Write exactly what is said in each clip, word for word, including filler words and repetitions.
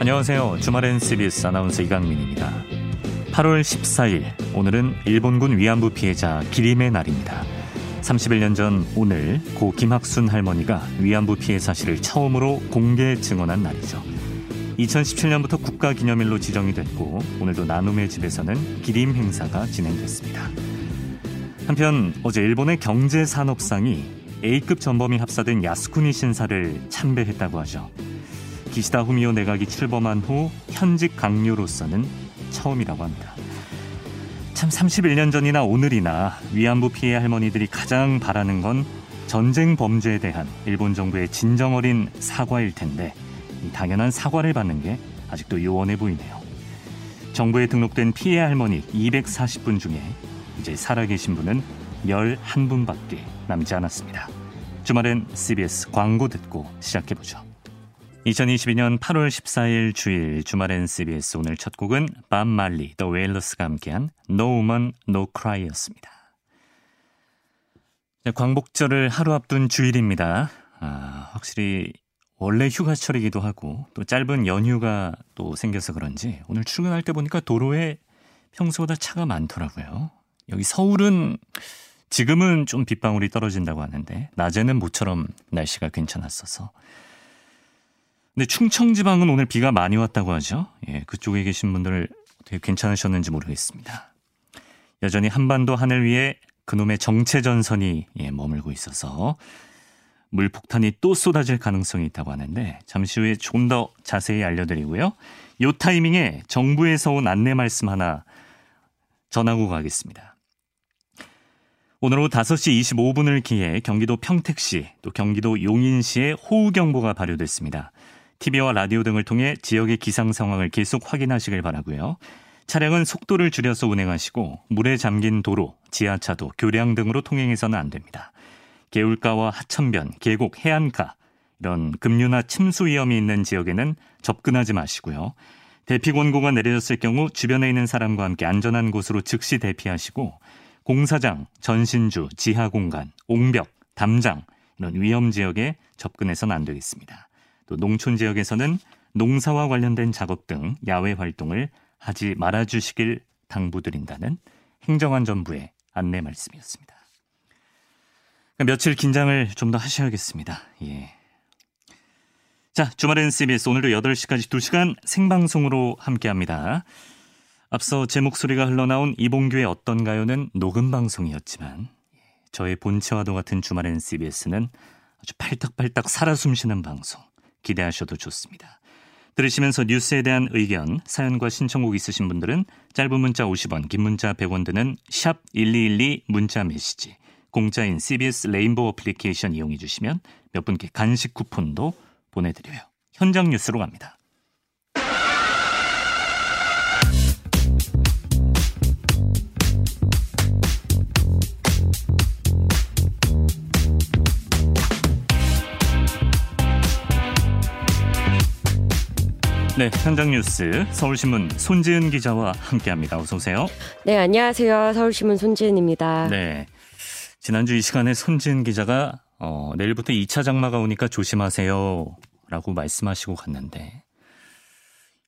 안녕하세요. 주말엔 씨비에스 아나운서 이강민입니다. 팔월 십사일, 오늘은 일본군 위안부 피해자 기림의 날입니다. 삼십일 년 전 오늘 고 김학순 할머니가 위안부 피해 사실을 처음으로 공개 증언한 날이죠. 이천십칠년부터 국가기념일로 지정이 됐고 오늘도 나눔의 집에서는 기림 행사가 진행됐습니다. 한편 어제 일본의 경제산업상이 에이급 전범이 합사된 야스쿠니 신사를 참배했다고 하죠. 기시다 후미오 내각이 출범한 후 현직 강요로서는 처음이라고 합니다. 참 삼십일 년 전이나 오늘이나 위안부 피해 할머니들이 가장 바라는 건 전쟁 범죄에 대한 일본 정부의 진정 어린 사과일 텐데 이 당연한 사과를 받는 게 아직도 요원해 보이네요. 정부에 등록된 피해 할머니 이백사십 분 중에 이제 살아계신 분은 열한 분밖에 남지 않았습니다. 주말엔 씨비에스 광고 듣고 시작해보죠. 이천이십이년 팔월 십사일 주일 주말엔 씨비에스 오늘 첫 곡은 밥 말리, 더 웨일러스가 함께한 No Woman, No Cry였습니다. 광복절을 하루 앞둔 주일입니다. 아, 확실히 원래 휴가철이기도 하고 또 짧은 연휴가 또 생겨서 그런지 오늘 출근할 때 보니까 도로에 평소보다 차가 많더라고요. 여기 서울은 지금은 좀 빗방울이 떨어진다고 하는데 낮에는 모처럼 날씨가 괜찮았어서. 근데 충청지방은 오늘 비가 많이 왔다고 하죠. 예, 그쪽에 계신 분들 어떻게 괜찮으셨는지 모르겠습니다. 여전히 한반도 하늘 위에 그놈의 정체전선이 예, 머물고 있어서 물폭탄이 또 쏟아질 가능성이 있다고 하는데 잠시 후에 조금 더 자세히 알려드리고요. 이 타이밍에 정부에서 온 안내 말씀 하나 전하고 가겠습니다. 오늘 오후 다섯시 이십오분을 기해 경기도 평택시 또 경기도 용인시에 호우경보가 발효됐습니다. 티비와 라디오 등을 통해 지역의 기상 상황을 계속 확인하시길 바라고요. 차량은 속도를 줄여서 운행하시고 물에 잠긴 도로, 지하차도, 교량 등으로 통행해서는 안 됩니다. 개울가와 하천변, 계곡, 해안가 이런 급류나 침수 위험이 있는 지역에는 접근하지 마시고요. 대피 권고가 내려졌을 경우 주변에 있는 사람과 함께 안전한 곳으로 즉시 대피하시고 공사장, 전신주, 지하공간, 옹벽, 담장 이런 위험 지역에 접근해서는 안 되겠습니다. 또 농촌 지역에서는 농사와 관련된 작업 등 야외 활동을 하지 말아주시길 당부드린다는 행정안전부의 안내 말씀이었습니다. 며칠 긴장을 좀 더 하셔야겠습니다. 예. 자, 주말엔 씨비에스 오늘도 여덟시까지 두 시간 생방송으로 함께합니다. 앞서 제 목소리가 흘러나온 이봉규의 어떤 가요는 녹음 방송이었지만 저의 본체와도 같은 주말엔 씨비에스는 아주 팔딱팔딱 살아 숨쉬는 방송. 기대하셔도 좋습니다. 들으시면서 뉴스에 대한 의견, 사연과 신청곡 있으신 분들은 짧은 문자 오십원, 긴 문자 백원 드는 샵 일이일이 문자 메시지, 공짜인 씨비에스 레인보우 어플리케이션 이용해 주시면 몇 분께 간식 쿠폰도 보내드려요. 현장 뉴스로 갑니다. 네, 현장 뉴스 서울신문 손지은 기자와 함께합니다. 어서 오세요. 네, 안녕하세요. 서울신문 손지은입니다. 네, 지난주 이 시간에 손지은 기자가 어, 내일부터 이차 장마가 오니까 조심하세요라고 말씀하시고 갔는데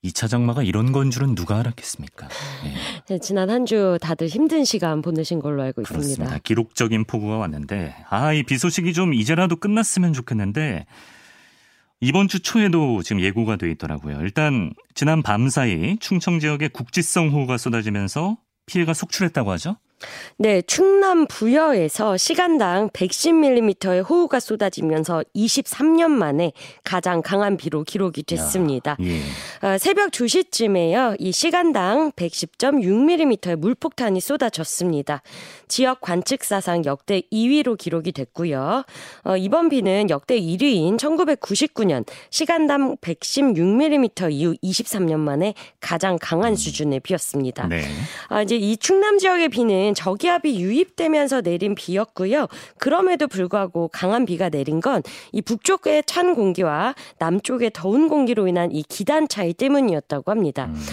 이차 장마가 이런 건 줄은 누가 알았겠습니까? 네. 네, 지난 한 주 다들 힘든 시간 보내신 걸로 알고 있습니다. 그렇습니다. 기록적인 폭우가 왔는데 아, 이 비 소식이 좀 이제라도 끝났으면 좋겠는데 이번 주 초에도 지금 예고가 돼 있더라고요. 일단 지난 밤 사이 충청 지역에 국지성 호우가 쏟아지면서 피해가 속출했다고 하죠? 네, 충남 부여에서 시간당 백십 밀리미터의 호우가 쏟아지면서 이십삼 년 만에 가장 강한 비로 기록이 됐습니다. 야, 예. 새벽 두시쯤에요. 이 시간당 백십 점 육 밀리미터의 물폭탄이 쏟아졌습니다. 지역 관측 사상 역대 이위로 기록이 됐고요. 어, 이번 비는 역대 일위인 천구백구십구년 시간당 백십육 밀리미터 이후 이십삼 년 만에 가장 강한 음. 수준의 비였습니다. 네. 아, 이제 이 충남 지역의 비는 경우에는 저기압이 유입되면서 내린 비였고요. 그럼에도 불구하고 강한 비가 내린 건 이 북쪽의 찬 공기와 남쪽의 더운 공기로 인한 이 기단 차이 때문이었다고 합니다. 음.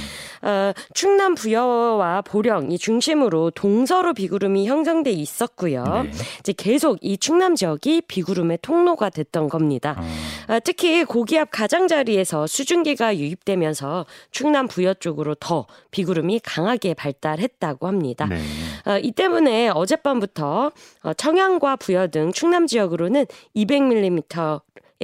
어, 충남 부여와 보령 이 중심으로 동서로 비구름이 형성돼 있었고요. 네. 이제 계속 이 충남 지역이 비구름의 통로가 됐던 겁니다. 음. 어, 특히 고기압 가장자리에서 수증기가 유입되면서 충남 부여 쪽으로 더 비구름이 강하게 발달했다고 합니다. 네. 어, 이 때문에 어젯밤부터 청양과 부여 등 충남 지역으로는 이백 밀리미터에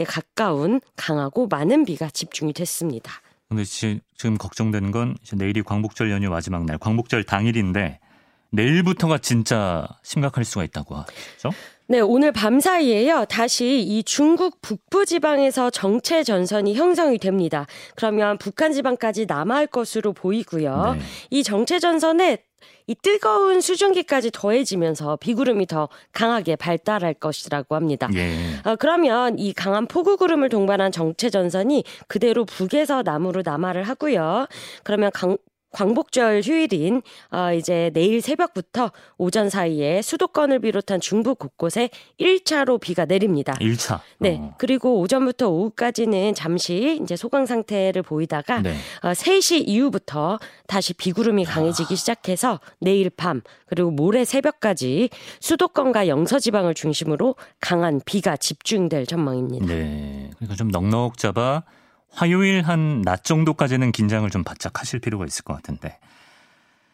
가까운 강하고 많은 비가 집중이 됐습니다. 근데 지금 걱정되는 건 내일이 광복절 연휴 마지막 날, 광복절 당일인데 내일부터가 진짜 심각할 수가 있다고 하죠? 네, 오늘 밤 사이에요. 다시 이 중국 북부 지방에서 정체 전선이 형성이 됩니다. 그러면 북한 지방까지 남아할 것으로 보이고요. 네. 이 정체 전선에 이 뜨거운 수증기까지 더해지면서 비구름이 더 강하게 발달할 것이라고 합니다. 예. 어, 그러면 이 강한 폭우구름을 동반한 정체전선이 그대로 북에서 남으로 남하를 하고요. 그러면 강, 광복절 휴일인 어, 이제 내일 새벽부터 오전 사이에 수도권을 비롯한 중부 곳곳에 일 차로 비가 내립니다. 일 차. 네. 어. 그리고 오전부터 오후까지는 잠시 이제 소강 상태를 보이다가 네. 어, 세 시 이후부터 다시 비구름이 강해지기 아. 시작해서 내일 밤 그리고 모레 새벽까지 수도권과 영서지방을 중심으로 강한 비가 집중될 전망입니다. 네. 그러니까 좀 넉넉 잡아 화요일 한 낮 정도까지는 긴장을 좀 바짝 하실 필요가 있을 것 같은데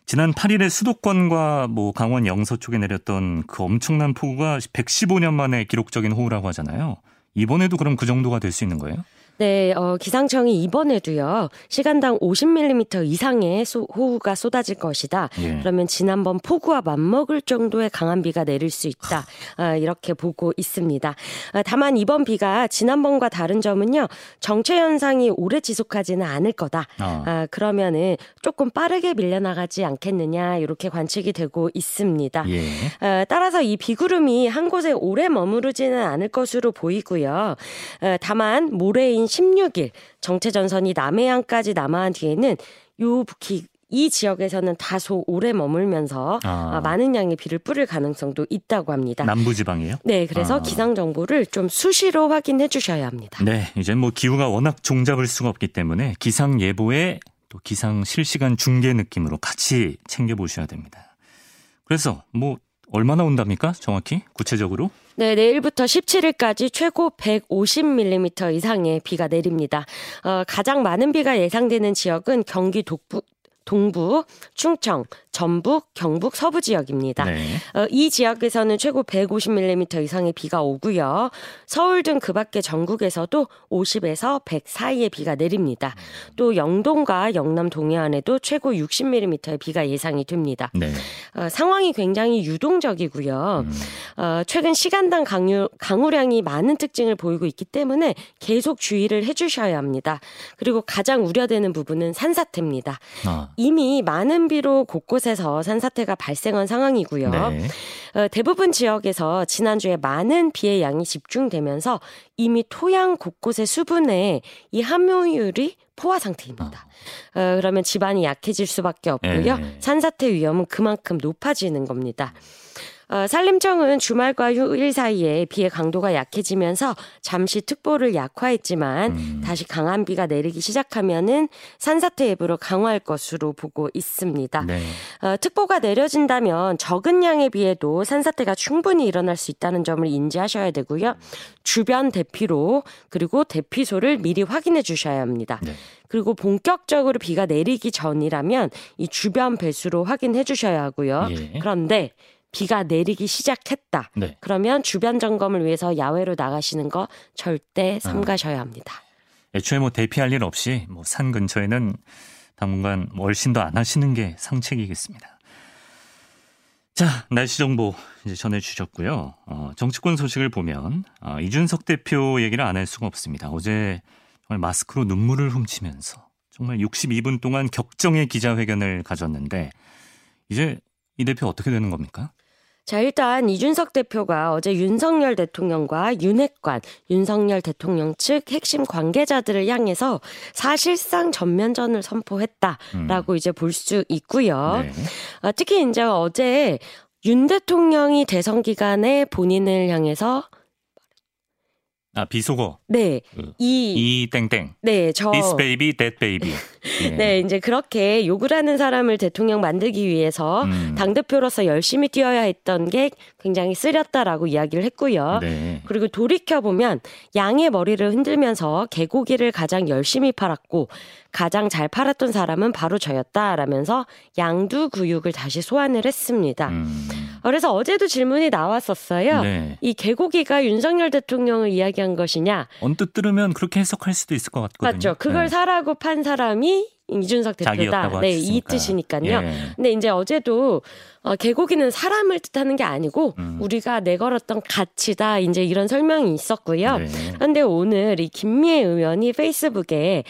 지난 팔 일에 수도권과 뭐 강원 영서 쪽에 내렸던 그 엄청난 폭우가 백십오 년 만에 기록적인 호우라고 하잖아요. 이번에도 그럼 그 정도가 될 수 있는 거예요? 네, 어, 기상청이 이번에도요, 시간당 오십 밀리미터 이상의 소, 호우가 쏟아질 것이다. 예. 그러면 지난번 폭우와 맞먹을 정도의 강한 비가 내릴 수 있다. 어, 이렇게 보고 있습니다. 어, 다만 이번 비가 지난번과 다른 점은요, 정체 현상이 오래 지속하지는 않을 거다. 어. 어, 그러면은 조금 빠르게 밀려나가지 않겠느냐, 이렇게 관측이 되고 있습니다. 예. 어, 따라서 이 비구름이 한 곳에 오래 머무르지는 않을 것으로 보이고요. 어, 다만 모레인 십육 일 정체전선이 남해안까지 남하한 뒤에는 요 기, 이 지역에서는 다소 오래 머물면서 아. 많은 양의 비를 뿌릴 가능성도 있다고 합니다. 남부지방이에요? 네. 그래서 아. 기상정보를 좀 수시로 확인해 주셔야 합니다. 네. 이제 뭐 기후가 워낙 종잡을 수가 없기 때문에 기상예보에 또 기상 실시간 중계 느낌으로 같이 챙겨보셔야 됩니다. 그래서 뭐 얼마나 온답니까? 정확히? 구체적으로? 네, 내일부터 십칠 일까지 최고 백오십 밀리미터 이상의 비가 내립니다. 어, 가장 많은 비가 예상되는 지역은 경기 독부, 동부, 충청, 전북, 경북, 서부 지역입니다. 네. 어, 이 지역에서는 최고 백오십 밀리미터 이상의 비가 오고요. 서울 등 그 밖의 전국에서도 오십에서 백 사이의 비가 내립니다. 또 영동과 영남 동해안에도 최고 육십 밀리미터의 비가 예상이 됩니다. 네. 어, 상황이 굉장히 유동적이고요. 음. 어, 최근 시간당 강유, 강우량이 많은 특징을 보이고 있기 때문에 계속 주의를 해주셔야 합니다. 그리고 가장 우려되는 부분은 산사태입니다. 아. 이미 많은 비로 곳곳에 에서 산사태가 발생한 상황이고요. 네. 어, 대부분 지역에서 지난주에 많은 비의 양이 집중되면서 이미 토양 곳곳의 수분에 이 함유율이 포화 상태입니다. 어. 어, 그러면 지반이 약해질 수밖에 없고요. 네. 산사태 위험은 그만큼 높아지는 겁니다. 어, 산림청은 주말과 휴일 사이에 비의 강도가 약해지면서 잠시 특보를 약화했지만 음. 다시 강한 비가 내리기 시작하면은 산사태 예보로 강화할 것으로 보고 있습니다. 네. 어, 특보가 내려진다면 적은 양의 비에도 산사태가 충분히 일어날 수 있다는 점을 인지하셔야 되고요. 주변 대피로 그리고 대피소를 미리 확인해 주셔야 합니다. 네. 그리고 본격적으로 비가 내리기 전이라면 이 주변 배수로 확인해 주셔야 하고요. 예. 그런데 비가 내리기 시작했다. 네. 그러면 주변 점검을 위해서 야외로 나가시는 거 절대 삼가셔야 합니다. 애초에 뭐 대피할 일 없이 뭐 산 근처에는 당분간 월신도 안 하시는 게 상책이겠습니다. 자, 날씨 정보 이제 전해주셨고요. 어, 정치권 소식을 보면 어, 이준석 대표 얘기를 안 할 수가 없습니다. 어제 정말 마스크로 눈물을 훔치면서 정말 육십이 분 동안 격정의 기자회견을 가졌는데 이제 이 대표 어떻게 되는 겁니까? 자, 일단 이준석 대표가 어제 윤석열 대통령과 윤핵관, 윤석열 대통령 측 핵심 관계자들을 향해서 사실상 전면전을 선포했다라고 음. 이제 볼 수 있고요. 네. 아, 특히 이제 어제 윤 대통령이 대선 기간에 본인을 향해서 아, 비속어. 네. 그, 이, 이 땡땡. 네, 저. This baby, that baby. 예. 네, 이제 그렇게 욕을 하는 사람을 대통령 만들기 위해서 음. 당대표로서 열심히 뛰어야 했던 게 굉장히 쓰렸다라고 이야기를 했고요. 네. 그리고 돌이켜보면 양의 머리를 흔들면서 개고기를 가장 열심히 팔았고 가장 잘 팔았던 사람은 바로 저였다라면서 양두구육을 다시 소환을 했습니다. 음. 그래서 어제도 질문이 나왔었어요. 네. 이 개고기가 윤석열 대통령을 이야기한 것이냐. 언뜻 들으면 그렇게 해석할 수도 있을 것 같거든요. 맞죠. 그걸 네. 사라고 판 사람이 이준석 대표다. 네, 이 뜻이니까요. 예. 근데 이제 어제도 어, 개고기는 사람을 뜻하는 게 아니고 음. 우리가 내걸었던 가치다. 이제 이런 설명이 있었고요. 네. 그런데 오늘 이 김미애 의원이 페이스북에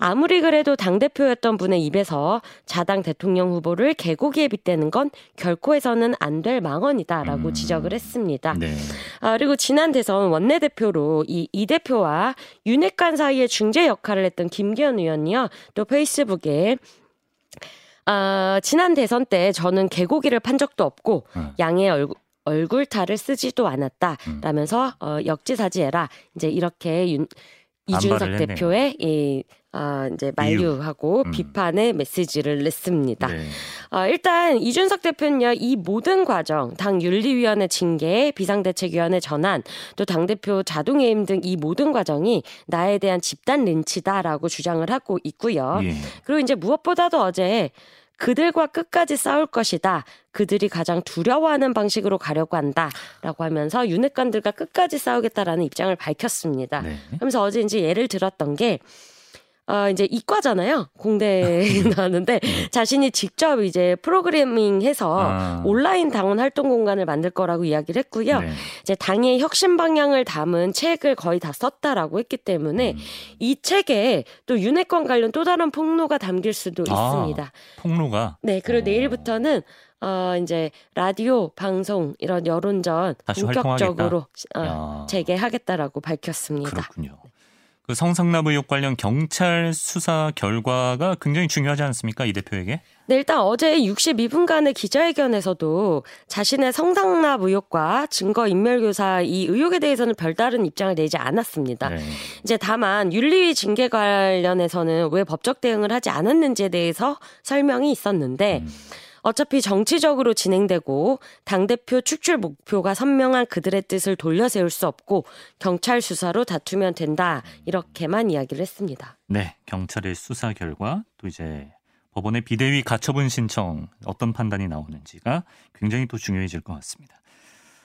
아무리 그래도 당대표였던 분의 입에서 자당 대통령 후보를 개고기에 빗대는 건 결코 해서는 안 될 망언이다라고 음. 지적을 했습니다. 네. 아, 그리고 지난 대선 원내대표로 이, 이 대표와 윤핵관 사이의 중재 역할을 했던 김기현 의원이요. 또 페이스북에 아, 지난 대선 때 저는 개고기를 판 적도 없고 음. 양의 얼굴 얼굴 탈을 쓰지도 않았다라면서 음. 어, 역지사지해라. 이제 이렇게 윤, 이준석 대표의 이 아, 이제 만류하고 음. 비판의 메시지를 냈습니다. 네. 아, 일단 이준석 대표는요, 이 모든 과정, 당 윤리위원회 징계, 비상대책위원회 전환, 또 당대표 자동해임 등 이 모든 과정이 나에 대한 집단 린치다라고 주장을 하고 있고요. 예. 그리고 이제 무엇보다도 어제 그들과 끝까지 싸울 것이다. 그들이 가장 두려워하는 방식으로 가려고 한다라고 하면서 윤핵관들과 끝까지 싸우겠다라는 입장을 밝혔습니다. 네. 그러면서 어제 이제 예를 들었던 게 어, 이제 이과잖아요. 공대에 나왔는데 자신이 직접 이제 프로그래밍해서 아. 온라인 당원 활동 공간을 만들 거라고 이야기를 했고요. 네. 이제 당의 혁신 방향을 담은 책을 거의 다 썼다라고 했기 때문에 음. 이 책에 또 윤핵관 관련 또 다른 폭로가 담길 수도 아, 있습니다. 폭로가? 네. 그리고 오. 내일부터는 어, 이제 라디오, 방송 이런 여론전 본격적으로 어, 재개하겠다라고 밝혔습니다. 그렇군요. 그 성상납 의혹 관련 경찰 수사 결과가 굉장히 중요하지 않습니까? 이 대표에게? 네, 일단 어제 육십이 분간의 기자회견에서도 자신의 성상납 의혹과 증거인멸교사 이 의혹에 대해서는 별다른 입장을 내지 않았습니다. 네. 이제 다만 윤리위 징계 관련해서는 왜 법적 대응을 하지 않았는지에 대해서 설명이 있었는데 음. 어차피 정치적으로 진행되고 당대표 축출 목표가 선명한 그들의 뜻을 돌려세울 수 없고 경찰 수사로 다투면 된다. 이렇게만 이야기를 했습니다. 네. 경찰의 수사 결과 또 이제 법원의 비대위 가처분 신청 어떤 판단이 나오는지가 굉장히 또 중요해질 것 같습니다.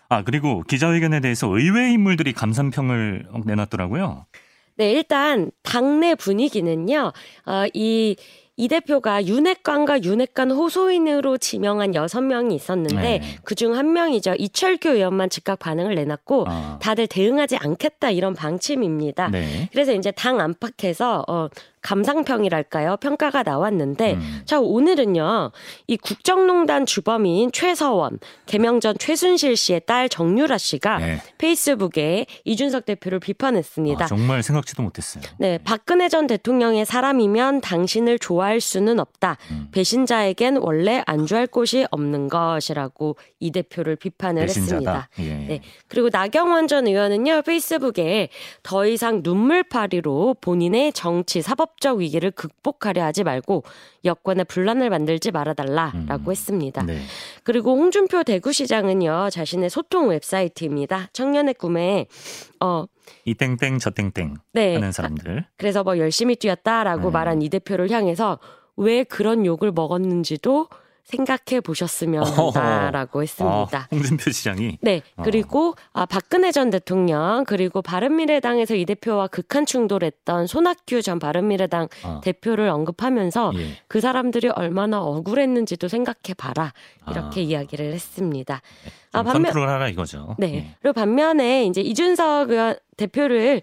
아 그리고 기자회견에 대해서 의외의 인물들이 감상평을 내놨더라고요. 네. 일단 당내 분위기는요. 어, 이... 이 대표가 윤핵관과 윤핵관 호소인으로 지명한 여섯 명이 있었는데 네. 그중 한 명이죠. 이철규 의원만 즉각 반응을 내놨고 아. 다들 대응하지 않겠다 이런 방침입니다. 네. 그래서 이제 당 안팎에서 어, 감상평이랄까요? 평가가 나왔는데 음. 자 오늘은요. 이 국정농단 주범인 최서원, 개명전 최순실 씨의 딸 정유라 씨가 네. 페이스북에 이준석 대표를 비판했습니다. 아, 정말 생각지도 못했어요. 네, 박근혜 전 대통령의 사람이면 당신을 좋아 할 수는 없다. 배신자에겐 원래 안주할 곳이 없는 것이라고 이 대표를 비판을 배신자다. 했습니다. 예. 네. 그리고 나경원 전 의원은요. 페이스북에 더 이상 눈물파리로 본인의 정치 사법적 위기를 극복하려 하지 말고 여권의 분란을 만들지 말아달라라고 음. 했습니다. 네. 그리고 홍준표 대구시장은요. 자신의 소통 웹사이트입니다. 청년의 꿈에 어, 이 땡땡 저 땡땡 네. 하는 사람들. 그래서 뭐 열심히 뛰었다라고 네. 말한 이 대표를 향해서 왜 그런 욕을 먹었는지도 생각해 보셨으면 한다라고 했습니다. 아, 홍준표 시장이. 네. 그리고 아, 박근혜 전 대통령 그리고 바른미래당에서 이 대표와 극한 충돌했던 손학규 전 바른미래당 아. 대표를 언급하면서 예. 그 사람들이 얼마나 억울했는지도 생각해 봐라. 이렇게 아. 이야기를 했습니다. 아, 반면, 컨트롤 하라 이거죠. 네. 네. 그리고 반면에 이제 이준석 의원 대표를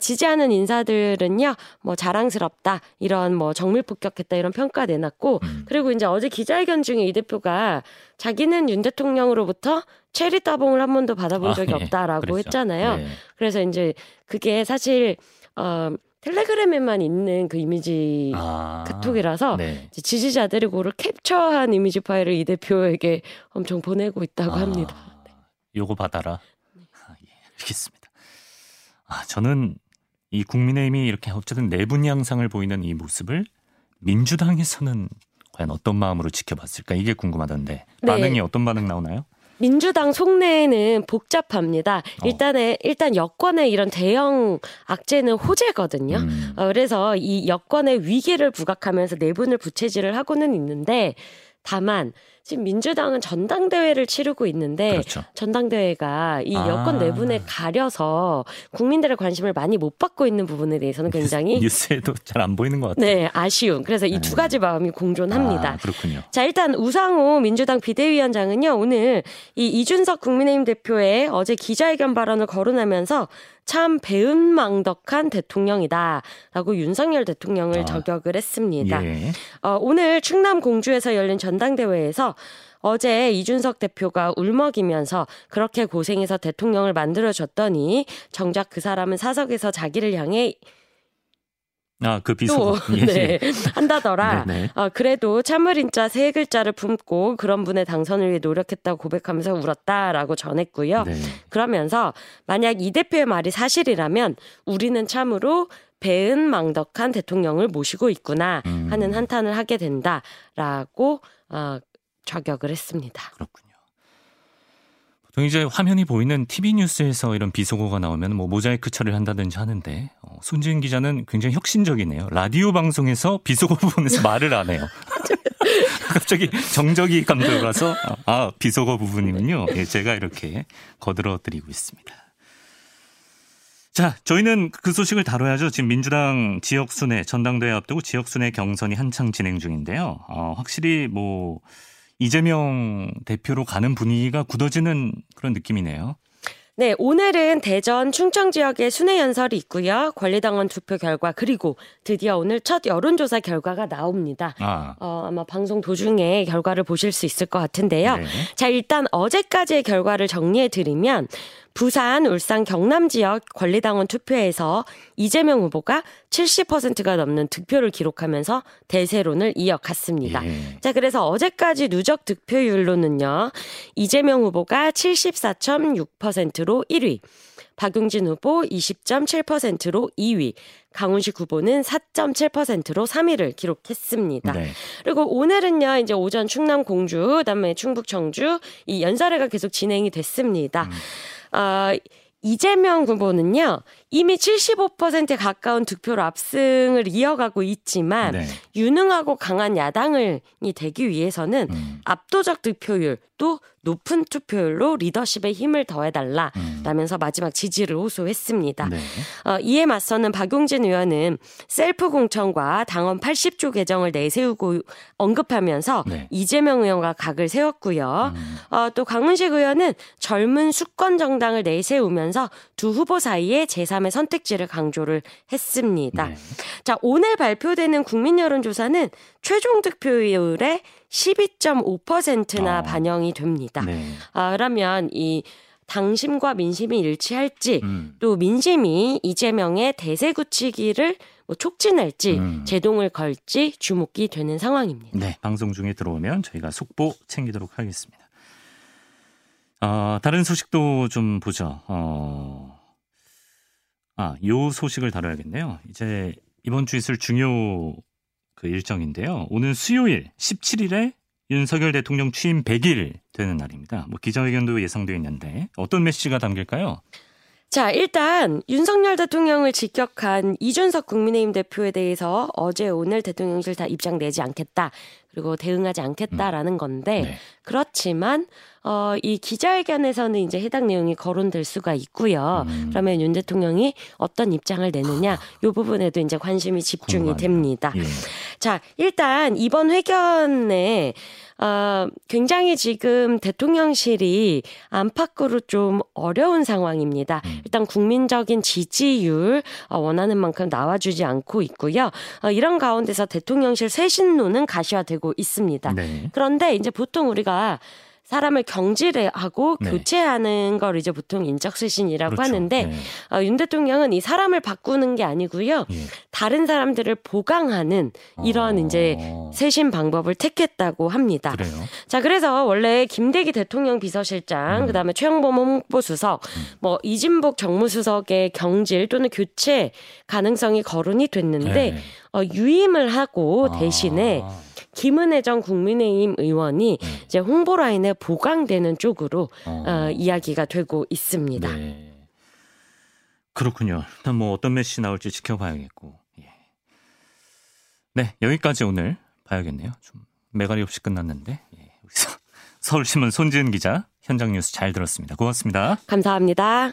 지지하는 인사들은요, 뭐 자랑스럽다, 이런 뭐 정밀 폭격했다 이런 평가 내놨고, 음. 그리고 이제 어제 기자회견 중에 이 대표가 자기는 윤 대통령으로부터 체리 따봉을 한 번도 받아본 적이 아, 예. 없다라고 그랬죠. 했잖아요. 예. 그래서 이제 그게 사실 어, 텔레그램에만 있는 그 이미지 아, 카톡이라서 네. 지지자들이 그걸 캡처한 이미지 파일을 이 대표에게 엄청 보내고 있다고 아, 합니다. 네. 요거 받아라. 네. 아, 예, 알겠습니다. 아, 저는 이 국민의힘이 이렇게 어쨌든 내분 양상을 보이는 이 모습을 민주당에서는 과연 어떤 마음으로 지켜봤을까 이게 궁금하던데 네. 반응이 어떤 반응 나오나요? 민주당 속내는 복잡합니다. 일단에, 일단 여권의 이런 대형 악재는 호재거든요. 음. 어, 그래서 이 여권의 위기를 부각하면서 내분을 부채질을 하고는 있는데 다만 지금 민주당은 전당대회를 치르고 있는데 그렇죠. 전당대회가 이 여권 아. 내분에 가려서 국민들의 관심을 많이 못 받고 있는 부분에 대해서는 굉장히 뉴스, 뉴스에도 잘 안 보이는 것 같아요. 네, 아쉬움. 그래서 이 두 가지 마음이 공존합니다. 아, 그렇군요. 자, 일단 우상호 민주당 비대위원장은요. 오늘 이 이준석 국민의힘 대표의 어제 기자회견 발언을 거론하면서 참 배은망덕한 대통령이다라고 윤석열 대통령을 아. 저격을 했습니다. 예. 어, 오늘 충남 공주에서 열린 전당대회에서 어제 이준석 대표가 울먹이면서 그렇게 고생해서 대통령을 만들어줬더니 정작 그 사람은 사석에서 자기를 향해 아, 그 비속 예. 네, 한다더라. 네, 네. 어, 그래도 참을인자 세 글자를 품고 그런 분의 당선을 위해 노력했다고 고백하면서 울었다라고 전했고요. 네. 그러면서 만약 이 대표의 말이 사실이라면 우리는 참으로 배은망덕한 대통령을 모시고 있구나 하는 음. 한탄을 하게 된다라고 어, 저격을 했습니다. 그렇군요. 보통 이제 화면이 보이는 티비 뉴스에서 이런 비속어가 나오면 뭐 모자이크 처리를 한다든지 하는데 어, 손지은 기자는 굉장히 혁신적이네요. 라디오 방송에서 비속어 부분에서 말을 안 해요. 갑자기 정적이 감돌아서 아 비속어 부분이군요. 예, 제가 이렇게 거들어드리고 있습니다. 자, 저희는 그 소식을 다뤄야죠. 지금 민주당 지역순회 전당대회 앞두고 지역순회 경선이 한창 진행 중인데요. 어, 확실히 뭐. 이재명 대표로 가는 분위기가 굳어지는 그런 느낌이네요. 네, 오늘은 대전, 충청 지역의 순회 연설이 있고요. 권리당원 투표 결과 그리고 드디어 오늘 첫 여론조사 결과가 나옵니다. 아. 어, 아마 방송 도중에 결과를 보실 수 있을 것 같은데요. 네. 자, 일단 어제까지의 결과를 정리해드리면 부산, 울산, 경남 지역 권리당원 투표에서 이재명 후보가 칠십 퍼센트가 넘는 득표를 기록하면서 대세론을 이어갔습니다. 예. 자, 그래서 어제까지 누적 득표율로는요. 이재명 후보가 칠십사 점 육 퍼센트로 일 위, 박용진 후보 이십 점 칠 퍼센트로 이 위, 강훈식 후보는 사 점 칠 퍼센트로 삼 위를 기록했습니다. 네. 그리고 오늘은요, 이제 오전 충남 공주, 그다음에 충북 청주 이 연설회가 계속 진행이 됐습니다. 음. 어, 이재명 후보는요. 이미 칠십오 퍼센트에 가까운 득표로 압승을 이어가고 있지만 네. 유능하고 강한 야당이 되기 위해서는 음. 압도적 득표율 또 높은 투표율로 리더십에 힘을 더해달라라면서 음. 마지막 지지를 호소했습니다. 네. 어, 이에 맞서는 박용진 의원은 셀프 공천과 당원 팔십 조 개정을 내세우고 언급하면서 네. 이재명 의원과 각을 세웠고요. 음. 어, 또 강훈식 의원은 젊은 수권 정당을 내세우면서 두 후보 사이에 제삼의 선택지를 강조를 했습니다. 네. 자, 오늘 발표되는 국민 여론조사는 최종 득표율의 십이 점 오 퍼센트나 어. 반영이 됩니다. 네. 아, 그러면 이 당심과 민심이 일치할지 음. 또 민심이 이재명의 대세 굳히기를 뭐 촉진할지 음. 제동을 걸지 주목이 되는 상황입니다. 네, 방송 중에 들어오면 저희가 속보 챙기도록 하겠습니다. 어, 다른 소식도 좀 보죠. 어... 아, 요 소식을 다뤄야겠네요. 이제 이번 주 있을 중요 그 일정인데요. 오늘 수요일 십칠 일에 윤석열 대통령 취임 백 일 되는 날입니다. 뭐 기자회견도 예상되어 있는데 어떤 메시지가 담길까요? 자, 일단 윤석열 대통령을 직격한 이준석 국민의힘 대표에 대해서 어제 오늘 대통령실 다 입장 내지 않겠다. 그리고 대응하지 않겠다라는 건데 음. 네. 그렇지만 어, 이 기자회견에서는 이제 해당 내용이 거론될 수가 있고요. 음. 그러면 윤 대통령이 어떤 입장을 내느냐 이 부분에도 이제 관심이 집중이 궁금하네요. 됩니다. 예. 자, 일단 이번 회견에 어, 굉장히 지금 대통령실이 안팎으로 좀 어려운 상황입니다. 일단 국민적인 지지율 어, 원하는 만큼 나와주지 않고 있고요. 어, 이런 가운데서 대통령실 쇄신론은 가시화되고 있습니다. 네. 그런데 이제 보통 우리가 사람을 경질하고 네. 교체하는 걸 이제 보통 인적쇄신이라고 그렇죠. 하는데 네. 어, 윤 대통령은 이 사람을 바꾸는 게 아니고요. 예. 다른 사람들을 보강하는 이런 어... 이제 쇄신 방법을 택했다고 합니다. 그래요? 자, 그래서 원래 김대기 대통령 비서실장, 음. 그다음에 최영범 홍보수석, 음. 뭐 이진복 정무수석의 경질 또는 교체 가능성이 거론이 됐는데 네. 어, 유임을 하고 대신에 아... 김은혜 전 국민의힘 의원이 네. 이제 홍보라인에 보강되는 쪽으로 어. 어, 이야기가 되고 있습니다. 네. 그렇군요. 일단 뭐 어떤 메시지 나올지 지켜봐야겠고. 예. 네, 여기까지 오늘 봐야겠네요. 좀 매갈이 없이 끝났는데. 예. 서울신문 손지은 기자, 현장 뉴스 잘 들었습니다. 고맙습니다. 감사합니다.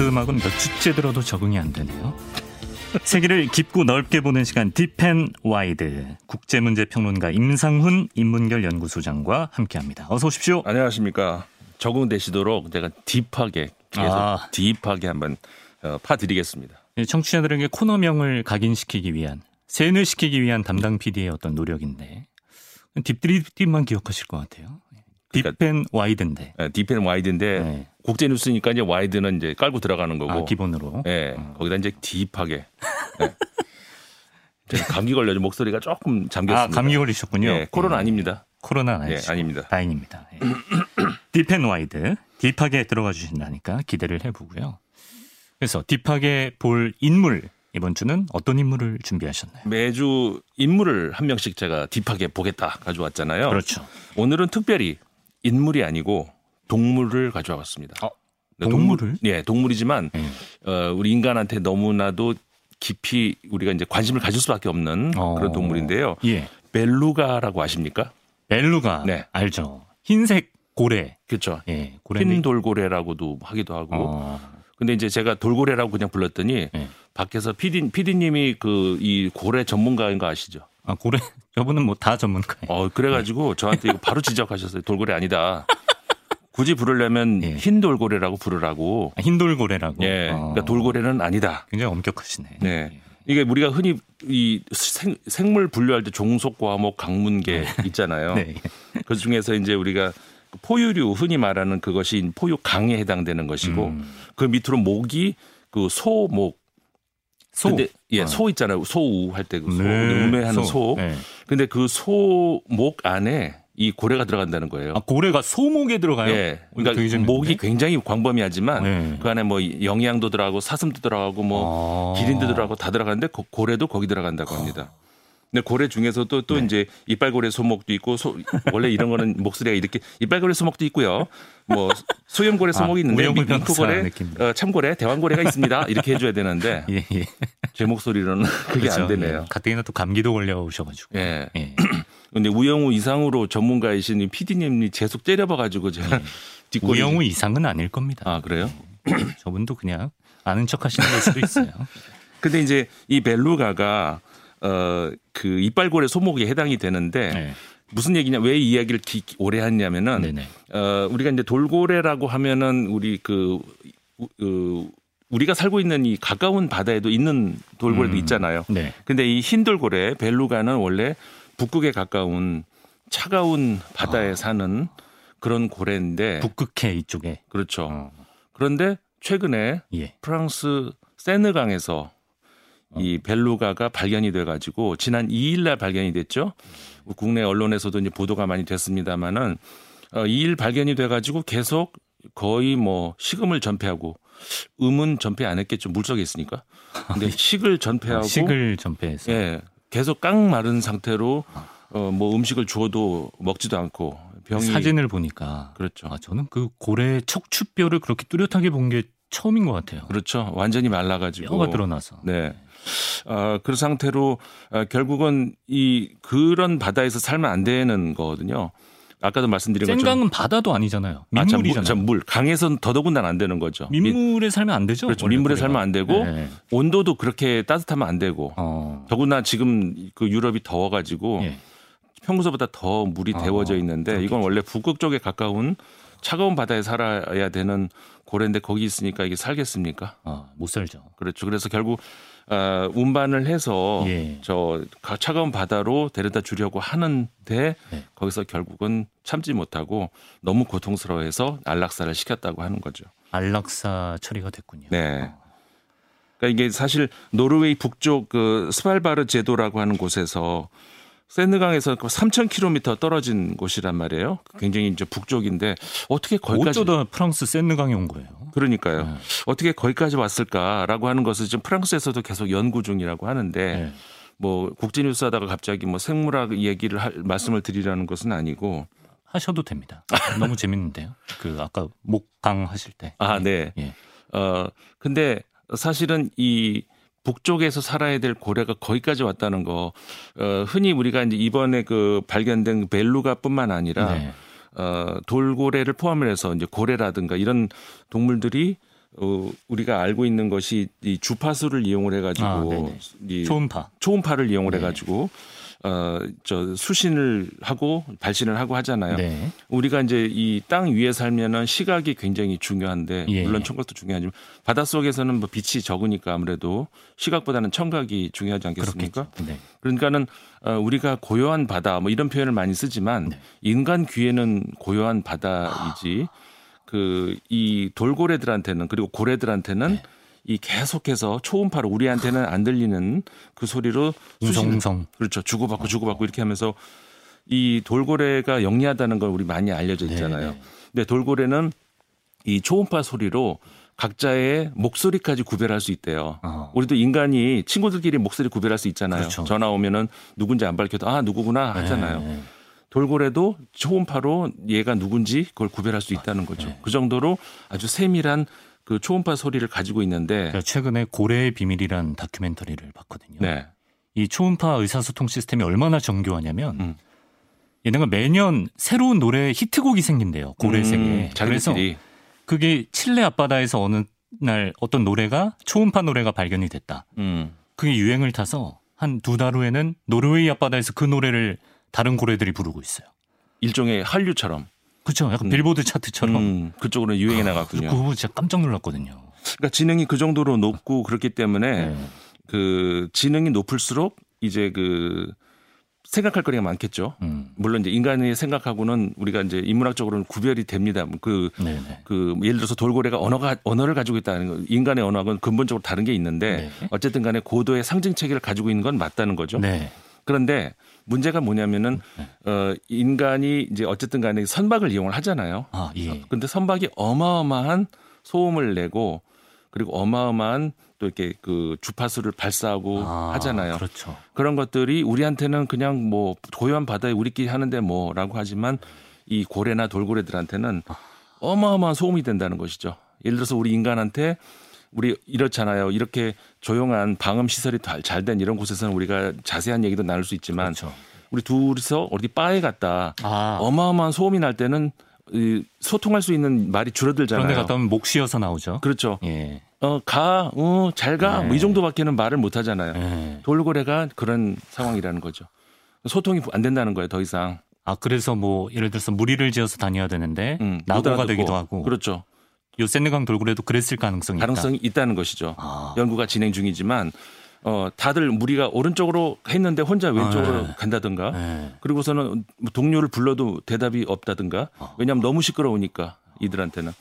음악은 몇 주째 들어도 적응이 안 되네요. 세계를 깊고 넓게 보는 시간 딥앤 와이드, 국제문제평론가 임상훈 임문결 연구소장과 함께합니다. 어서 오십시오. 안녕하십니까. 적응되시도록 제가 딥하게 계속 아. 딥하게 한번 파드리겠습니다. 청취자들에게 코너명을 각인시키기 위한, 세뇌시키기 위한 담당 피디의 어떤 노력인데 딥드립만 기억하실 것 같아요. 그러니까 딥앤 와이드인데. 네, 딥앤 와이드인데 네. 국제 뉴스니까 이제 와이드는 이제 깔고 들어가는 거고. 아, 기본으로. 예. 네, 음. 거기다 이제 딥하게. 네. 감기 걸려서 목소리가 조금 잠겼습니다. 아, 감기 걸리셨군요. 네, 코로나 네. 아닙니다. 코로나 아니죠. 네, 아닙니다. 다행입니다. 네. 딥앤 와이드, 딥하게 들어가 주신다니까 기대를 해보고요. 그래서 딥하게 볼 인물, 이번 주는 어떤 인물을 준비하셨나요? 매주 인물을 한 명씩 제가 딥하게 보겠다 가져왔잖아요. 그렇죠. 오늘은 특별히 인물이 아니고 동물을 가져왔습니다. 어, 동물을? 동물, 예, 동물이지만 음. 어, 우리 인간한테 너무나도 깊이 우리가 이제 관심을 가질 수밖에 없는 어, 그런 동물인데요. 예. 벨루가라고 아십니까? 벨루가. 네, 알죠. 흰색 고래. 그렇죠. 예, 흰 돌고래라고도 하기도 하고. 어. 근데 이제 제가 돌고래라고 그냥 불렀더니 네. 밖에서 피디, 피디님이 그 이 고래 전문가인 거 아시죠? 아, 고래? 저분은 뭐 다 전문가예요. 어, 그래가지고 네. 저한테 이거 바로 지적하셨어요. 돌고래 아니다. 굳이 부르려면 네. 흰 돌고래라고 부르라고. 아, 흰 돌고래라고? 예. 어. 그러니까 돌고래는 아니다. 굉장히 엄격하시네. 네. 이게 우리가 흔히 이 생, 생물 분류할 때 종속, 과목, 강문계 있잖아요. 네. 그 중에서 이제 우리가 포유류, 흔히 말하는 그것이 포유강에 해당되는 것이고 음. 그 밑으로 목이 그 소목, 소, 근데, 예, 아. 소 있잖아요. 소우 할 때 그 소, 네. 우매하는 소. 그런데 네. 그 소목 안에 이 고래가 들어간다는 거예요. 아, 고래가 소목에 들어가요? 예. 그러니까 되게 목이 굉장히 광범위하지만 네. 그 안에 뭐 영양도 들어가고 사슴도 들어가고 뭐 아. 기린도 들어가고 다 들어가는데 고래도 거기 들어간다고 합니다. 아. 근데 고래 중에서도 또 네. 이제 이빨고래 소목도 있고 소, 원래 이런 거는 목소리가 이렇게 이빨고래 소목도 있고요. 뭐 소염고래 소목이 있는데 민토고래, 아, 참고래, 대왕고래가 있습니다. 이렇게 해줘야 되는데 예, 예. 제 목소리로는 그게 그렇죠. 안 되네요. 예. 가뜩이나 또 감기도 걸려오셔가지고. 예. 예. 근데 우영우 이상으로 전문가이신 이 피디님이 계속 때려봐가지고 제가 예. 뒷골이... 우영우 이상은 아닐 겁니다. 아, 그래요? 저분도 그냥 아는 척하시는 걸 수도 있어요. 근데 이제 이 벨루가가 어, 그 이빨고래 소목에 해당이 되는데 네. 무슨 얘기냐, 왜 이 이야기를 기, 오래 했냐면은 네네. 어, 우리가 이제 돌고래라고 하면은 우리 그 그 우리가 살고 있는 이 가까운 바다에도 있는 돌고래도 음. 있잖아요. 네. 근데 이 흰돌고래 벨루가는 원래 북극에 가까운 차가운 바다에 어. 사는 그런 고래인데 북극해 이쪽에. 그렇죠. 어. 그런데 최근에 예. 프랑스 센느강에서 이 벨루가가 발견이 돼가지고 지난 이일날 발견이 됐죠. 국내 언론에서도 이제 보도가 많이 됐습니다만은 이일 발견이 돼가지고 계속 거의 뭐 식음을 전폐하고, 음은 전폐 안 했겠죠. 물속에 있으니까. 근데 식을 전폐하고 식을 전폐해서 예, 계속 깡 마른 상태로 어, 뭐 음식을 주어도 먹지도 않고 병이. 사진을 보니까 그렇죠. 아, 저는 그 고래 척추뼈를 그렇게 뚜렷하게 본 게 처음인 것 같아요. 그렇죠. 완전히 말라가지고. 뼈가 드러나서. 네. 어, 그 상태로 어, 결국은 이 그런 바다에서 살면 안 되는 거거든요. 아까도 말씀드린 것처럼 센강은 바다도 아니잖아요. 민물이잖아요. 아, 참, 물. 강에서는 더더군다나 안 되는 거죠. 민물에 살면 안 되죠. 그렇죠. 민물에 우리가. 살면 안 되고 네. 온도도 그렇게 따뜻하면 안 되고 어. 더구나 지금 그 유럽이 더워가지고 예. 평소보다 더 물이 어. 데워져 있는데 그렇겠죠. 이건 원래 북극 쪽에 가까운 차가운 바다에 살아야 되는 고래인데 거기 있으니까 이게 살겠습니까? 어, 못 살죠. 그렇죠. 그래서 결국 어, 운반을 해서 예. 저 차가운 바다로 데려다 주려고 하는데 네. 거기서 결국은 참지 못하고 너무 고통스러워해서 안락사를 시켰다고 하는 거죠. 안락사 처리가 됐군요. 네. 어. 그러니까 이게 사실 노르웨이 북쪽 그 스발바르 제도라고 하는 곳에서 센느강에서 삼천 킬로미터 떨어진 곳이란 말이에요. 굉장히 이제 북쪽인데 어떻게 거기까지 어쩌다 프랑스 센느강에 온 거예요. 그러니까요. 네. 어떻게 거기까지 왔을까라고 하는 것을 지금 프랑스에서도 계속 연구 중이라고 하는데 네. 뭐 국제뉴스 하다가 갑자기 뭐 생물학 얘기를 하, 말씀을 드리라는 것은 아니고 하셔도 됩니다. 너무 재밌는데요. 그 아까 목강 하실 때. 아, 네. 예. 어, 근데 사실은 이 북쪽에서 살아야 될 고래가 거기까지 왔다는 거, 어, 흔히 우리가 이제 이번에 그 발견된 벨루가뿐만 아니라 네. 어, 돌고래를 포함해서 이제 고래라든가 이런 동물들이 어, 우리가 알고 있는 것이 이 주파수를 이용을 해가지고 아, 이 초음파, 초음파를 이용을 네. 해가지고 어, 저 수신을 하고 발신을 하고 하잖아요. 네. 우리가 이제 이 땅 위에 살면은 시각이 굉장히 중요한데 예. 물론 청각도 중요하지만 바닷속에서는 뭐 빛이 적으니까 아무래도 시각보다는 청각이 중요하지 않겠습니까? 네. 그러니까는 우리가 고요한 바다 뭐 이런 표현을 많이 쓰지만 네. 인간 귀에는 고요한 바다이지 그 이 돌고래들한테는 그리고 고래들한테는 네. 이 계속해서 초음파로 우리한테는 안 들리는 그 소리로 수신 그렇죠 주고받고 주고받고 이렇게 하면서 이 돌고래가 영리하다는 걸 우리 많이 알려져 있잖아요. 네네. 근데 돌고래는 이 초음파 소리로 각자의 목소리까지 구별할 수 있대요. 어. 우리도 인간이 친구들끼리 목소리 구별할 수 있잖아요. 그렇죠. 전화 오면은 누군지 안 밝혀도 아 누구구나 하잖아요. 네네. 돌고래도 초음파로 얘가 누군지 그걸 구별할 수 있다는 거죠. 네네. 그 정도로 아주 세밀한 그 초음파 소리를 가지고 있는데 제가 최근에 고래의 비밀이란 다큐멘터리를 봤거든요. 네. 이 초음파 의사소통 시스템이 얼마나 정교하냐면 음. 얘네가 매년 새로운 노래의 히트곡이 생긴대요. 고래 음, 세계에. 그래서 그게 칠레 앞바다에서 어느 날 어떤 노래가 초음파 노래가 발견이 됐다. 음. 그게 유행을 타서 한 두 달 후에는 노르웨이 앞바다에서 그 노래를 다른 고래들이 부르고 있어요. 일종의 한류처럼. 그렇죠. 약간 음. 빌보드 차트처럼. 음, 그쪽으로 유행이 아, 나갔군요. 그거 진짜 깜짝 놀랐거든요. 그러니까 지능이 그 정도로 높고 그렇기 때문에 네. 그 지능이 높을수록 이제 그 생각할 거리가 많겠죠. 음. 물론 이제 인간의 생각하고는 우리가 이제 인문학적으로는 구별이 됩니다. 그, 그 예를 들어서 돌고래가 언어가, 언어를 가지고 있다는 건 인간의 언어하고는 근본적으로 다른 게 있는데 네. 어쨌든 간에 고도의 상징 체계를 가지고 있는 건 맞다는 거죠. 네. 그런데 문제가 뭐냐면은 네. 어, 인간이 이제 어쨌든 간에 선박을 이용을 하잖아요. 아, 예. 근데 선박이 어마어마한 소음을 내고 그리고 어마어마한 또 이렇게 그 주파수를 발사하고 아, 하잖아요. 그렇죠. 그런 것들이 우리한테는 그냥 뭐 고요한 바다에 우리끼리 하는데 뭐라고 하지만 이 고래나 돌고래들한테는 어마어마한 소음이 된다는 것이죠. 예를 들어서 우리 인간한테 우리 이렇잖아요. 이렇게 조용한 방음 시설이 잘된 이런 곳에서는 우리가 자세한 얘기도 나눌 수 있지만 그렇죠. 우리 둘이서 어디 바에 갔다 아. 어마어마한 소음이 날 때는 소통할 수 있는 말이 줄어들잖아요. 그런데 갔다 오면 목 쉬어서 나오죠. 그렇죠. 예. 어, 가, 어, 잘 가. 예. 뭐 이 정도밖에는 말을 못 하잖아요. 예. 돌고래가 그런 상황이라는 거죠. 소통이 안 된다는 거예요. 더 이상. 아 그래서 뭐 예를 들어서 무리를 지어서 다녀야 되는데 음, 낙오가 되기도 하고. 그렇죠. 요 센느강 돌고래도 그랬을 가능성이, 가능성이 있다. 있다는 것이죠. 아. 연구가 진행 중이지만 어, 다들 무리가 오른쪽으로 했는데 혼자 왼쪽으로 아, 간다든가 네. 그리고서는 동료를 불러도 대답이 없다든가 아. 왜냐하면 너무 시끄러우니까 이들한테는.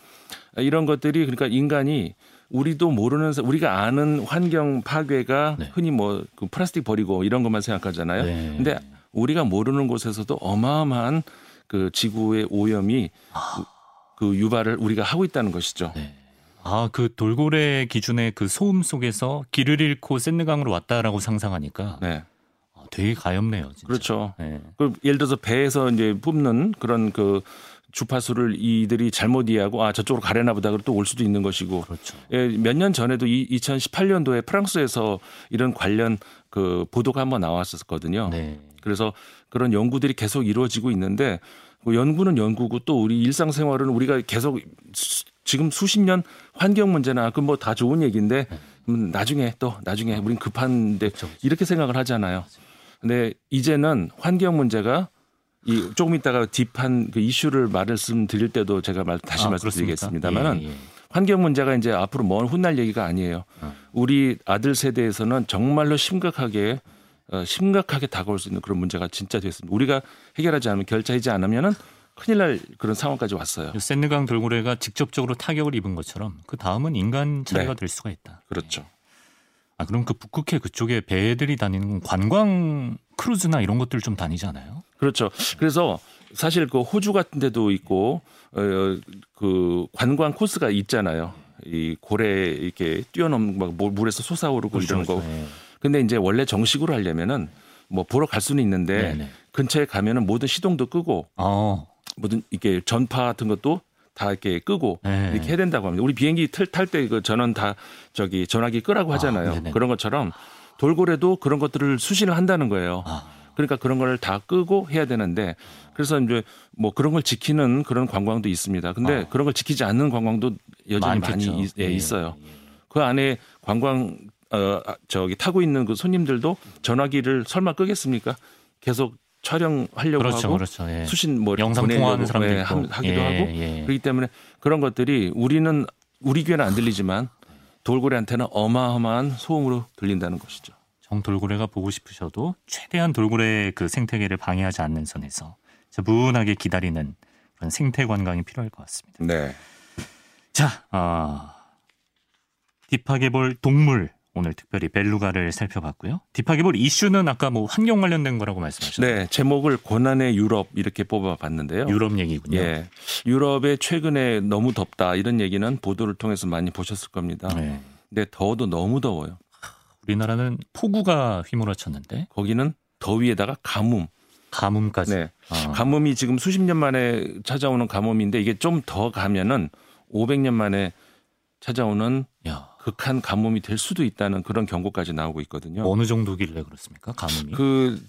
이런 것들이 그러니까 인간이 우리도 모르는 우리가 아는 환경 파괴가 네. 흔히 뭐 그 플라스틱 버리고 이런 것만 생각하잖아요. 네. 근데 우리가 모르는 곳에서도 어마어마한 그 지구의 오염이 아. 그 유발을 우리가 하고 있다는 것이죠. 네. 아, 그 돌고래 기준의 그 소음 속에서 길을 잃고 센느강으로 왔다라고 상상하니까 네. 아, 되게 가엽네요. 진짜. 그렇죠. 네. 예를 들어서 배에서 이제 뿜는 그런 그 주파수를 이들이 잘못 이해하고 아 저쪽으로 가려나 보다 그러고 또 올 수도 있는 것이고. 그렇죠. 예, 몇 년 전에도 이, 이천십팔 년도에 프랑스에서 이런 관련 그 보도가 한번 나왔었거든요. 네. 그래서 그런 연구들이 계속 이루어지고 있는데 연구는 연구고 또 우리 일상생활은 우리가 계속 수, 지금 수십 년 환경 문제나 그 뭐 다 좋은 얘기인데 음, 나중에 또 나중에 우린 급한데 그렇죠. 이렇게 생각을 하잖아요. 근데 이제는 환경 문제가 이 조금 있다가 딥한 그 이슈를 말씀드릴 때도 제가 말, 다시 아, 말씀드리겠습니다만은 예, 예. 환경 문제가 이제 앞으로 먼 훗날 얘기가 아니에요. 어. 우리 아들 세대에서는 정말로 심각하게 어, 심각하게 다가올 수 있는 그런 문제가 진짜 됐습니다. 우리가 해결하지 않으면 결자이지 않으면은 큰일 날 그런 상황까지 왔어요. 센느강 돌고래가 직접적으로 타격을 입은 것처럼 그 다음은 인간 차례가 네. 될 수가 있다. 그렇죠. 네. 아 그럼 그 북극해 그쪽에 배들이 다니는 건 관광 크루즈나 이런 것들 좀 다니지 않아요? 그렇죠. 그래서 사실 그 호주 같은 데도 있고 어, 그 관광 코스가 있잖아요. 이 고래 이렇게 뛰어넘 막 물에서 솟아오르고 그렇죠, 이런 거. 네. 근데 이제 원래 정식으로 하려면은 뭐 보러 갈 수는 있는데 네네. 근처에 가면은 모든 시동도 끄고 어. 모든 이렇게 전파 같은 것도 다 이렇게 끄고 네. 이렇게 해야 된다고 합니다. 우리 비행기 탈 때 그 전원 다 저기 전화기 끄라고 하잖아요. 아, 그런 것처럼 돌고래도 그런 것들을 수신을 한다는 거예요. 아. 그러니까 그런 걸 다 끄고 해야 되는데 그래서 이제 뭐 그런 걸 지키는 그런 관광도 있습니다. 근데 아. 그런 걸 지키지 않는 관광도 여전히 많겠죠. 많이 있, 예, 예. 있어요. 예. 그 안에 관광 어, 저기 타고 있는 그 손님들도 전화기를 설마 끄겠습니까? 계속 촬영하려고 그렇죠, 하고 그렇죠, 예. 수신 뭐 영상 통화하는 사람도 예, 하기도 예, 하고 예. 그렇기 때문에 그런 것들이 우리는 우리 귀에는 안 들리지만 돌고래한테는 어마어마한 소음으로 들린다는 것이죠. 정 돌고래가 보고 싶으셔도 최대한 돌고래의 그 생태계를 방해하지 않는 선에서 차분하게 기다리는 그런 생태 관광이 필요할 것 같습니다. 네. 자, 어, 딥하게 볼 동물. 오늘 특별히 벨루가를 살펴봤고요. 딥하게 볼 이슈는 아까 뭐 환경 관련된 거라고 말씀하셨죠? 네. 제목을 고난의 유럽 이렇게 뽑아봤는데요. 유럽 얘기군요. 예, 유럽의 최근에 너무 덥다 이런 얘기는 보도를 통해서 많이 보셨을 겁니다. 네. 근데 더워도 너무 더워요. 우리나라는 폭우가 휘몰아쳤는데 거기는 더위에다가 가뭄. 가뭄까지. 네. 아. 가뭄이 지금 수십 년 만에 찾아오는 가뭄인데 이게 좀 더 가면은 오백 년 만에 찾아오는 야. 극한 가뭄이 될 수도 있다는 그런 경고까지 나오고 있거든요. 어느 정도길래 그렇습니까? 가뭄이? 그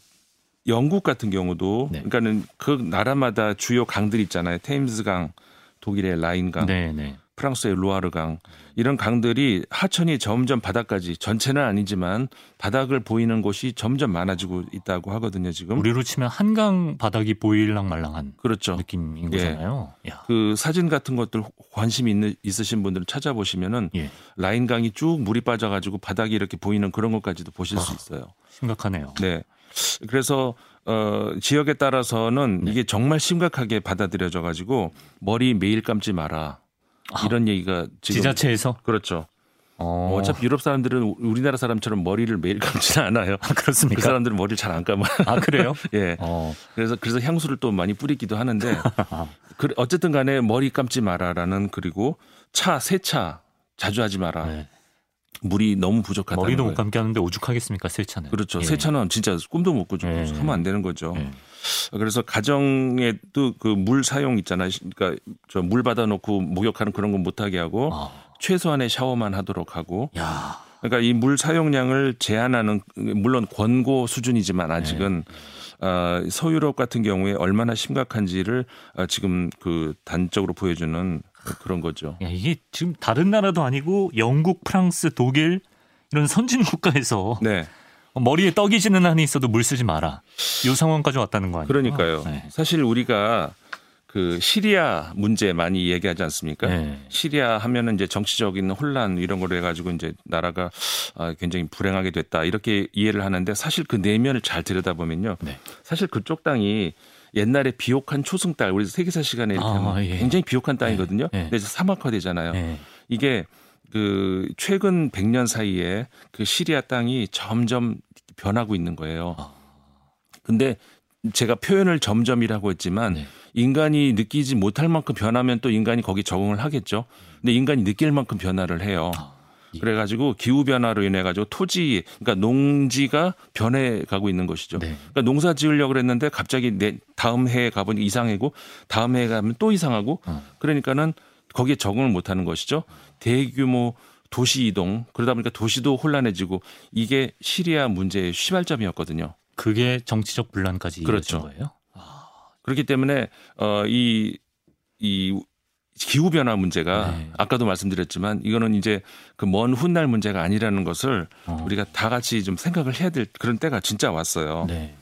영국 같은 경우도 네. 그러니까는 그 나라마다 주요 강들 있잖아요. 테임즈강, 독일의 라인강, 네, 네. 프랑스의 루아르강 이런 강들이 하천이 점점 바닥까지 전체는 아니지만 바닥을 보이는 곳이 점점 많아지고 있다고 하거든요. 지금 우리로 치면 한강 바닥이 보일랑 말랑한 그렇죠. 느낌인 거잖아요. 예. 그 사진 같은 것들 관심 있는 있으신 분들은 찾아보시면은 예. 라인강이 쭉 물이 빠져가지고 바닥이 이렇게 보이는 그런 것까지도 보실 아, 수 있어요. 심각하네요. 네. 그래서 어, 지역에 따라서는 네. 이게 정말 심각하게 받아들여져 가지고 머리 매일 감지 마라. 이런 아, 얘기가 지금 지자체에서 그렇죠. 어. 어차피 유럽 사람들은 우리나라 사람처럼 머리를 매일 감지는 않아요. 아, 그렇습니까? 그 사람들은 머리를 잘 안 감아요. 아 그래요? 예. 어. 그래서 그래서 향수를 또 많이 뿌리기도 하는데 그, 어쨌든 간에 머리 감지 마라라는 그리고 차 세차 자주 하지 마라. 네. 물이 너무 부족하다는 머리도 거예요. 못 감게 하는데 오죽하겠습니까 세차는. 그렇죠. 예. 세차는 진짜 꿈도 못 꾸죠. 예. 하면 안 되는 거죠. 예. 그래서 가정에도 그 물 사용 있잖아요. 그러니까 저 물 받아놓고 목욕하는 그런 건 못하게 하고 아. 최소한의 샤워만 하도록 하고. 야. 그러니까 이 물 사용량을 제한하는 물론 권고 수준이지만 아직은 네. 어, 서유럽 같은 경우에 얼마나 심각한지를 어, 지금 그 단적으로 보여주는 그런 거죠. 야, 이게 지금 다른 나라도 아니고 영국, 프랑스, 독일 이런 선진 국가에서. 네. 머리에 떡이 지는 한이 있어도 물 쓰지 마라. 이 상황까지 왔다는 거 아니에요? 그러니까요. 네. 사실 우리가 그 시리아 문제 많이 얘기하지 않습니까? 네. 시리아 하면은 이제 정치적인 혼란 이런 거로 해가지고 이제 나라가 굉장히 불행하게 됐다 이렇게 이해를 하는데 사실 그 내면을 잘 들여다보면요. 네. 사실 그쪽 땅이 옛날에 비옥한 초승 땅 우리 세계사 시간에 이렇게 아, 하면 예. 굉장히 비옥한 땅이거든요. 네. 근데 이제 사막화 되잖아요. 네. 이게 그 최근 백 년 사이에 그 시리아 땅이 점점 변하고 있는 거예요. 근데 제가 표현을 점점이라고 했지만 네. 인간이 느끼지 못할 만큼 변하면 또 인간이 거기 적응을 하겠죠. 근데 인간이 느낄 만큼 변화를 해요. 그래가지고 기후변화로 인해가지고 토지, 그러니까 농지가 변해가고 있는 것이죠. 네. 그러니까 농사 지으려고 했는데 갑자기 내 다음 해에 가보니 이상이고 다음 해에 가면 또 이상하고 어. 그러니까는 거기에 적응을 못하는 것이죠. 대규모 도시 이동, 그러다 보니까 도시도 혼란해지고 이게 시리아 문제의 시발점이었거든요. 그게 정치적 분란까지 그렇죠. 이어진 거예요? 아. 그렇기 때문에 어, 이, 이 기후변화 문제가 네. 아까도 말씀드렸지만 이거는 이제 그 먼 훗날 문제가 아니라는 것을 어. 우리가 다 같이 좀 생각을 해야 될 그런 때가 진짜 왔어요. 네.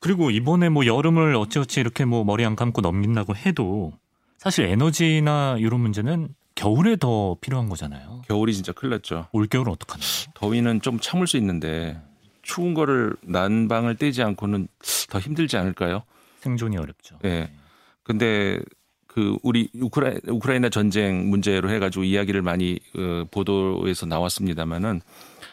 그리고 이번에 뭐 여름을 어찌어찌 이렇게 뭐 머리 안 감고 넘긴다고 해도 사실 에너지나 이런 문제는 겨울에 더 필요한 거잖아요. 겨울이 진짜 큰일 났죠. 올겨울은 어떡하나요? 더위는 좀 참을 수 있는데 추운 거를 난방을 떼지 않고는 더 힘들지 않을까요? 생존이 어렵죠. 네. 근데 그 우리 우크라, 우크라이나 전쟁 문제로 해가지고 이야기를 많이 어, 보도에서 나왔습니다만은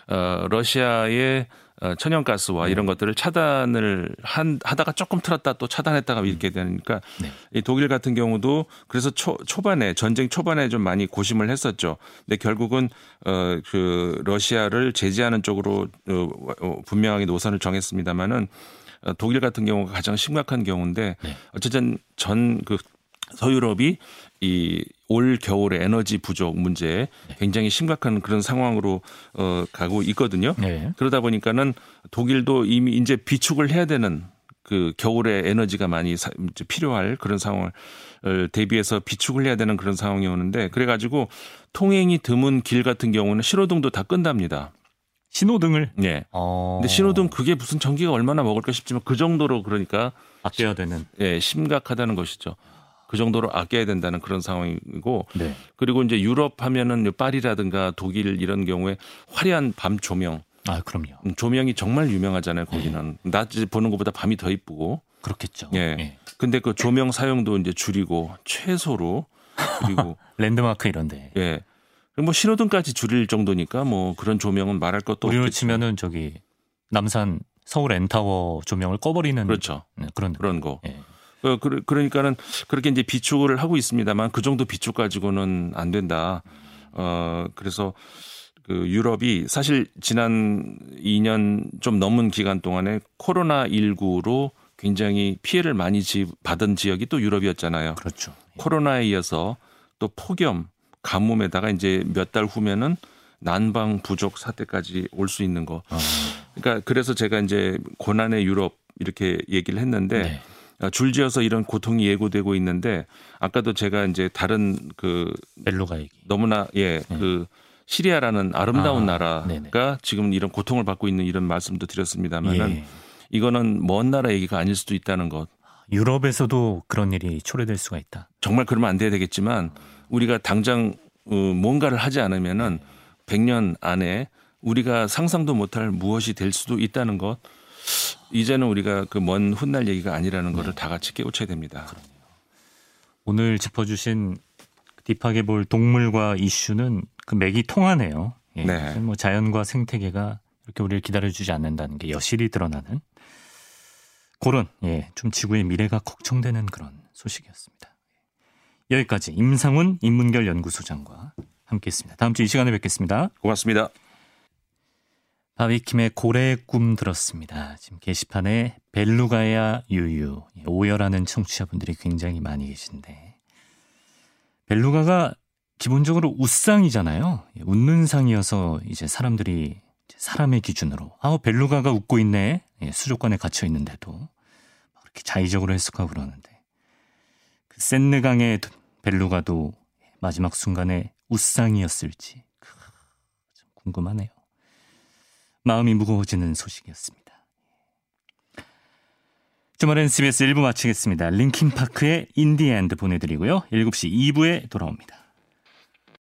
어, 러시아의 어, 천연가스와 네. 이런 것들을 차단을 한, 하다가 조금 틀었다 또 차단했다가 이렇게 되니까 네. 이 독일 같은 경우도 그래서 초, 초반에 전쟁 초반에 좀 많이 고심을 했었죠. 근데 결국은 어, 그 러시아를 제재하는 쪽으로 어, 어, 분명하게 노선을 정했습니다만은 어, 독일 같은 경우가 가장 심각한 경우인데 네. 어쨌든 전 그 서유럽이 이 올 겨울의 에너지 부족 문제에 굉장히 심각한 그런 상황으로 어, 가고 있거든요. 네. 그러다 보니까는 독일도 이미 이제 비축을 해야 되는 그 겨울에 에너지가 많이 사, 필요할 그런 상황을 대비해서 비축을 해야 되는 그런 상황이 오는데 그래가지고 통행이 드문 길 같은 경우는 신호등도 다 끈답니다. 신호등을? 네. 어... 근데 신호등 그게 무슨 전기가 얼마나 먹을까 싶지만 그 정도로 그러니까 아껴야 되는. 예, 심각하다는 것이죠. 그 정도로 아껴야 된다는 그런 상황이고 네. 그리고 이제 유럽 하면은 파리라든가 독일 이런 경우에 화려한 밤 조명. 아, 그럼요. 조명이 정말 유명하잖아요, 거기는. 네. 낮 보는 것보다 밤이 더 이쁘고. 그렇겠죠. 예. 네. 근데 그 조명 사용도 이제 줄이고 최소로 그리고 랜드마크 이런데. 예. 뭐 신호등까지 줄일 정도니까 뭐 그런 조명은 말할 것도 없고. 우리로 치면은 저기 남산 서울 엔타워 조명을 꺼버리는 그렇죠. 네, 그런 그런 거. 예. 그러니까는 그렇게 이제 비축을 하고 있습니다만 그 정도 비축 가지고는 안 된다. 어, 그래서 그 유럽이 사실 지난 이 년 좀 넘은 기간 동안에 코로나십구로 굉장히 피해를 많이 받은 지역이 또 유럽이었잖아요. 그렇죠. 코로나에 이어서 또 폭염, 가뭄에다가 이제 몇 달 후면은 난방 부족 사태까지 올 수 있는 거. 그러니까 그래서 제가 이제 고난의 유럽 이렇게 얘기를 했는데 네. 줄지어서 이런 고통이 예고되고 있는데 아까도 제가 이제 다른 그 벨루가 얘기 너무나 예 그 네. 시리아라는 아름다운 아, 나라가 네네. 지금 이런 고통을 받고 있는 이런 말씀도 드렸습니다만은 예. 이거는 먼 나라 얘기가 아닐 수도 있다는 것. 유럽에서도 그런 일이 초래될 수가 있다. 정말 그러면 안 돼야 되겠지만 우리가 당장 뭔가를 하지 않으면은 백 년 안에 우리가 상상도 못할 무엇이 될 수도 있다는 것. 이제는 우리가 그 먼 훗날 얘기가 아니라는 네. 것을 다 같이 깨우쳐야 됩니다. 그러네요. 오늘 짚어주신 딥하게 볼 동물과 이슈는 그 맥이 통하네요. 예. 네. 뭐 자연과 생태계가 이렇게 우리를 기다려주지 않는다는 게 여실히 드러나는 그런 예, 좀 지구의 미래가 걱정되는 그런 소식이었습니다. 여기까지 임상훈 임문결 연구소장과 함께했습니다. 다음 주 이 시간에 뵙겠습니다. 고맙습니다. 바비킴의 고래의 꿈 들었습니다. 지금 게시판에 벨루가야 유유 오열하는 청취자분들이 굉장히 많이 계신데 벨루가가 기본적으로 웃상이잖아요. 웃는 상이어서 이제 사람들이 사람의 기준으로 아 벨루가가 웃고 있네 수족관에 갇혀 있는데도 그렇게 자의적으로 해석하고 그러는데 그 센느강의 벨루가도 마지막 순간에 웃상이었을지 참 궁금하네요. 마음이 무거워지는 소식이었습니다. 주말엔 씨비에스 일 부 마치겠습니다. 링킨파크의 인디엔드 보내드리고요. 일곱 시 이 부에 돌아옵니다.